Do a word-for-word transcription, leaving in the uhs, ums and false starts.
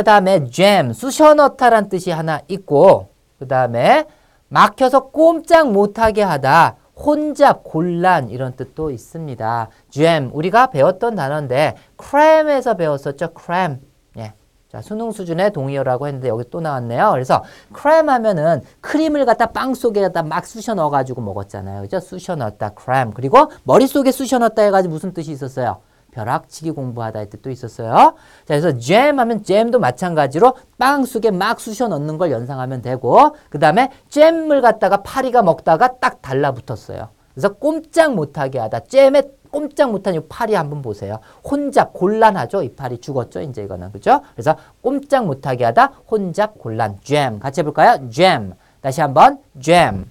그 다음에 jam, 쑤셔 넣다란 뜻이 하나 있고, 그 다음에 막혀서 꼼짝 못하게 하다, 혼잡, 곤란 이런 뜻도 있습니다. jam, 우리가 배웠던 단어인데 cram에서 배웠었죠. cram. 예. 자, 수능 수준의 동의어라고 했는데 여기 또 나왔네요. 그래서 cram 하면은 크림을 갖다 빵 속에다 막 쑤셔 넣어가지고 먹었잖아요. 그죠? 쑤셔 넣었다, cram. 그리고 머릿속에 쑤셔 넣었다 해가지고 무슨 뜻이 있었어요? 벼락치기 공부하다의 뜻도 있었어요. 자, 그래서 jam 하면 jam도 마찬가지로 빵 속에 막 쑤셔 넣는 걸 연상하면 되고, 그 다음에 잼을 갖다가 파리가 먹다가 딱 달라붙었어요. 그래서 꼼짝 못하게 하다. 잼에 꼼짝 못한 이 파리 한번 보세요. 혼잡, 곤란하죠? 이 파리 죽었죠? 이제 이거는. 그죠? 그래서 꼼짝 못하게 하다, 혼잡, 곤란, jam. 같이 해볼까요? jam. 다시 한번 jam.